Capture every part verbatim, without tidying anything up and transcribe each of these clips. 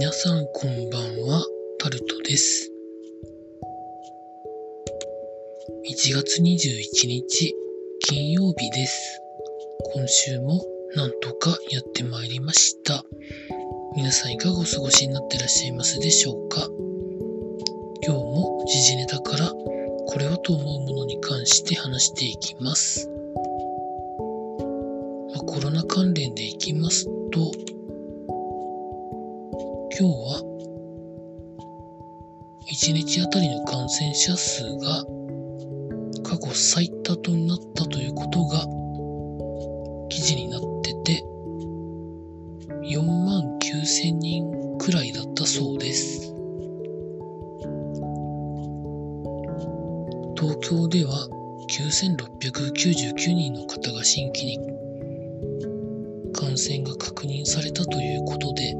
皆さんこんばんは、タルトです。いちがつにじゅういちにち金曜日です。今週もなんとかやってまいりました。皆さんいかがお過ごしになってらっしゃいますでしょうか。今日も時事ネタからこれはと思うものに関して話していきます。まあ、コロナ関連でいきますと、今日はいちにちあたりの感染者数が過去最多となったということが記事になってて、よんまんきゅうせんにんくらいだったそうです。東京ではきゅうせんろっぴゃくきゅうじゅうきゅうにんの方が新規に感染が確認されたということで、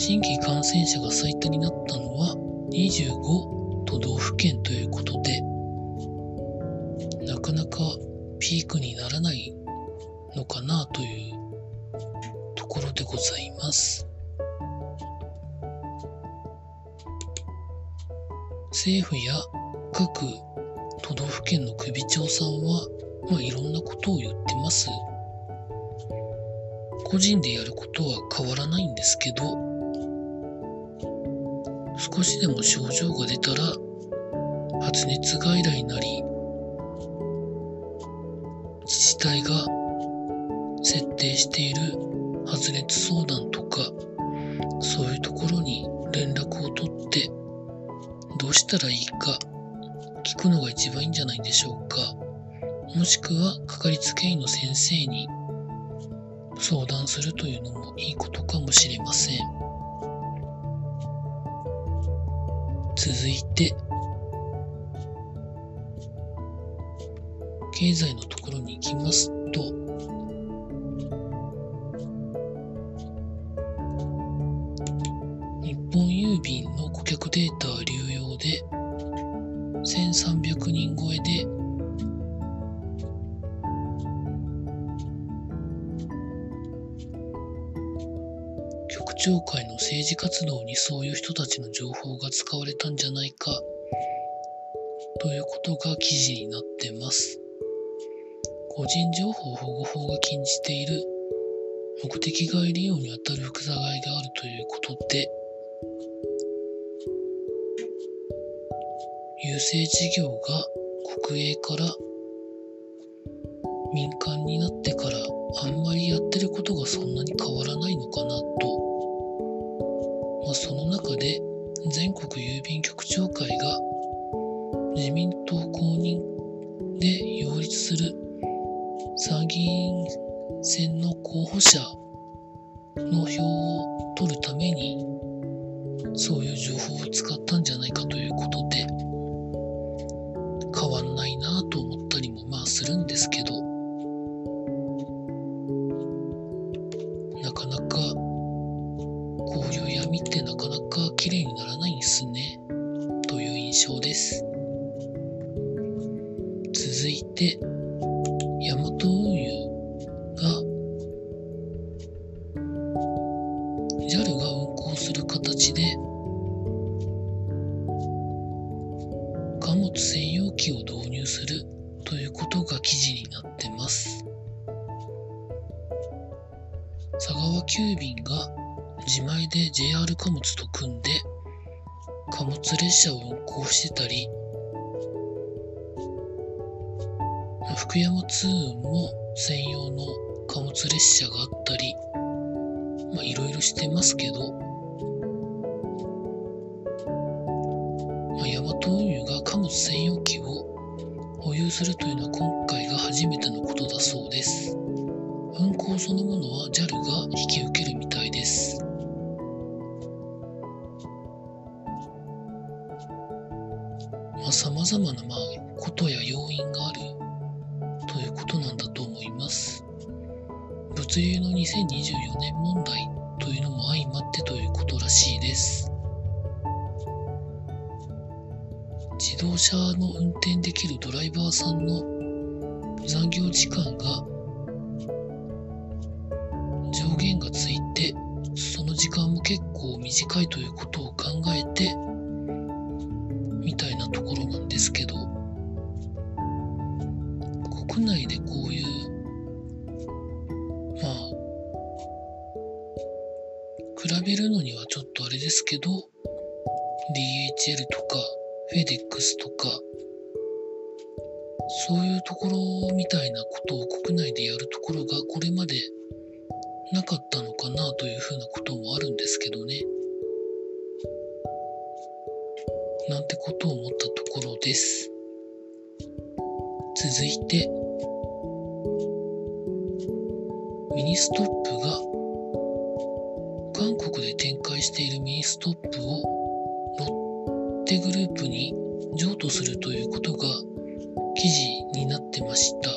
新規感染者が最多になったのはにじゅうごとどうふけんということで、なかなかピークにならないのかなというところでございます。政府や各都道府県の首長さんは、まあ、いろんなことを言ってます。個人でやることは変わらないんですけど、少しでも症状が出たら発熱外来なり自治体が設定している発熱相談とか、そういうところに連絡を取ってどうしたらいいか聞くのが一番いいんじゃないでしょうか。もしくはかかりつけ医の先生に相談するというのもいいことかもしれません。続いて、経済のところに行きますと、日本郵便の顧客データ流用でせんさんびゃくにん超えで局長会の政治活動にそういう人たちの情報が使われたんじゃないかということが記事になってます。個人情報保護法が禁じている目的外利用にあたる副罪があるということで、郵政事業が国営から民間になってからあんまりやってることがそんなに変わらないのかなと、まあ、その中で全国郵便局長会が自民党公認で擁立する参議院選の候補者の票を取るためにそういう情報を使ったんじゃないかということで、変わんないなと思ったりもまあするんですけど、なかなかこういう闇ってなかなか綺麗にならないんですねという印象です。続いて、ヤマト運輸が ジャル が運行する形で貨物専用機を導入するということが記事になってます。佐川急便が自前で ジェイアール 貨物と組んで貨物列車を運行してたり、福山通運も専用の貨物列車があったり、まあいろいろしてますけど、まあ、ヤマト運輸が貨物専用機を保有するというのは今回が初めてのことだそうです。運行そのものは ジャル が引き受けるみたいです。まあ、様々なまあことや要因があるということなんだと思います。物流のにせんにじゅうよねん問題というのも相まってということらしいです。自動車の運転できるドライバーさんの残業時間が上限がついて、その時間も結構短いということを考えてみたいなところなんですけど、国内でこういうまあ比べるのにはちょっとあれですけど ディーエイチエル とか FedEx とかそういうところみたいなことを国内でやるところがこれまでなかったのかなというふうなこともあるんですけどね、なんてことを思ったところです。続いてミニストップが韓国で展開しているミニストップをロッテグループに譲渡するということが記事になってました。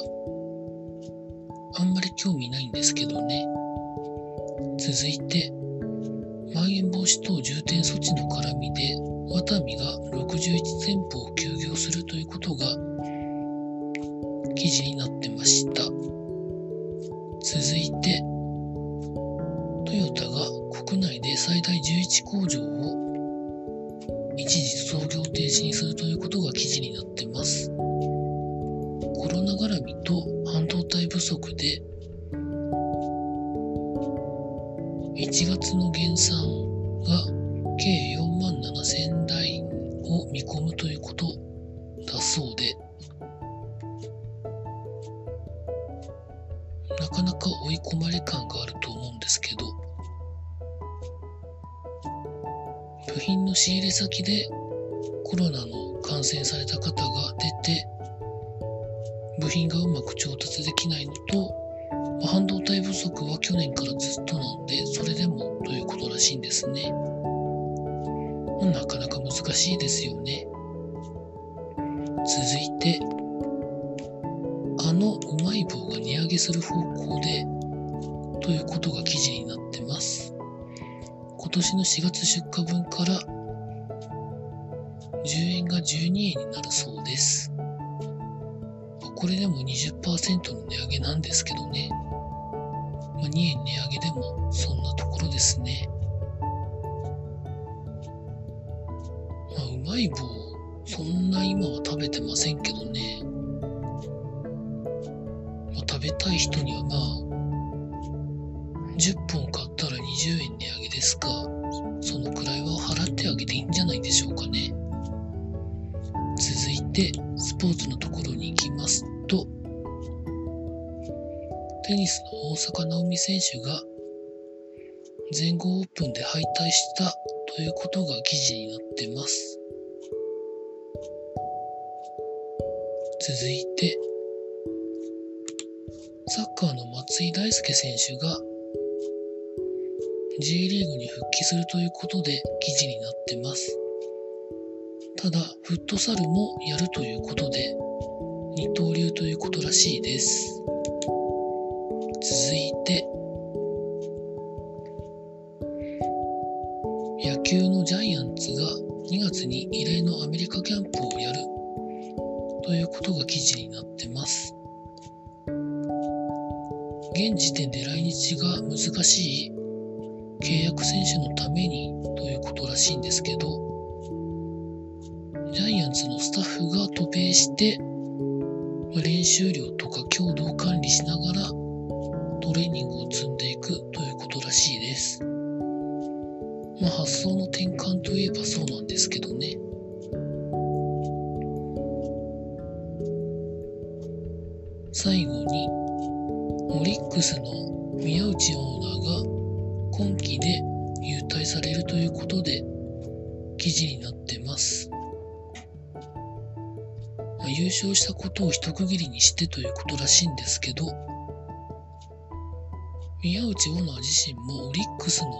あんまり興味ないんですけどね。続いてまん延防止等重点措置の絡みでワタミがろくじゅういちてんぽを休業するということが記事になってました。続いてトヨタが国内で最大じゅういちこうじょうを一時操業停止にするということが記事になってます。コロナ絡みと半導体不足でいちがつの減産が計よんまんななせんだいを見込むということだそうで、なかなか追い込まれ感があると思うんですけど、部品の仕入れ先でコロナの感染された方が出て部品がうまく調達できないのと、まあ、半導体不足は去年からずっとなのでそれでもということらしいんですね、まあ、なかなか難しいですよね。続いてあのうまい棒が値上げする方向でということが記事になってます。今年のしがつ出荷分からじゅうえんがじゅうにえんになるそうです。これでも にじゅっパーセント の値上げなんですけどね、まあ、にえん値上げでもそんなところですね、まあ、うまい棒そんな今は食べてませんけどね、まあ、食べたい人にはまあじゅっぽん買ったらにじゅうえん値上げですか、そのくらいは払ってあげていいんじゃないでしょうかね。続いてスポーツのところに行きますと、テニスの大坂なおみ選手が全豪オープンで敗退したということが記事になってます。続いてサッカーの松井大輔選手が J リーグに復帰するということで記事になってます。ただフットサルもやるということで二刀流ということらしいです。続いて野球のジャイアンツがにがつに異例のアメリカキャンプをやるということが記事になってます。現時点で来日が難しい契約選手のためにということらしいんですけど、ジャイアンツのスタッフが渡米して練習量とか強度を管理しながらトレーニングを積んでいくということらしいです。まあ発想の転換といえばそうなんですけどね。最後にオリックスの宮内オーナーが今季で優退されるということで記事になってます。優勝したことを一区切りにしてということらしいんですけど、宮内オーナー自身もオリックスの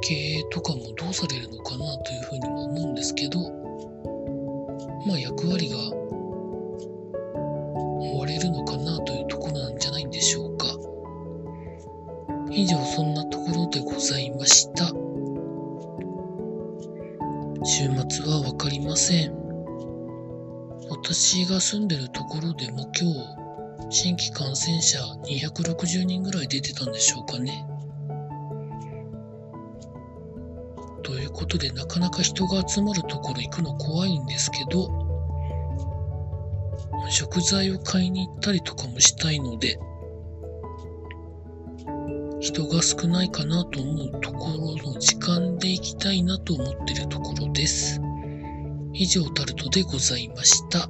経営とかもどうされるのかなというふうにも思うんですけど、まあ役割が終われるのかなというところなんじゃないんでしょうか。以上そんなところでございました。週末はわかりません。お私が住んでるところでも今日新規感染者にひゃくろくじゅうにんぐらい出てたんでしょうかね。ということでなかなか人が集まるところ行くの怖いんですけど、食材を買いに行ったりとかもしたいので、人が少ないかなと思うところの時間で行きたいなと思っているところです。以上タルトでございました。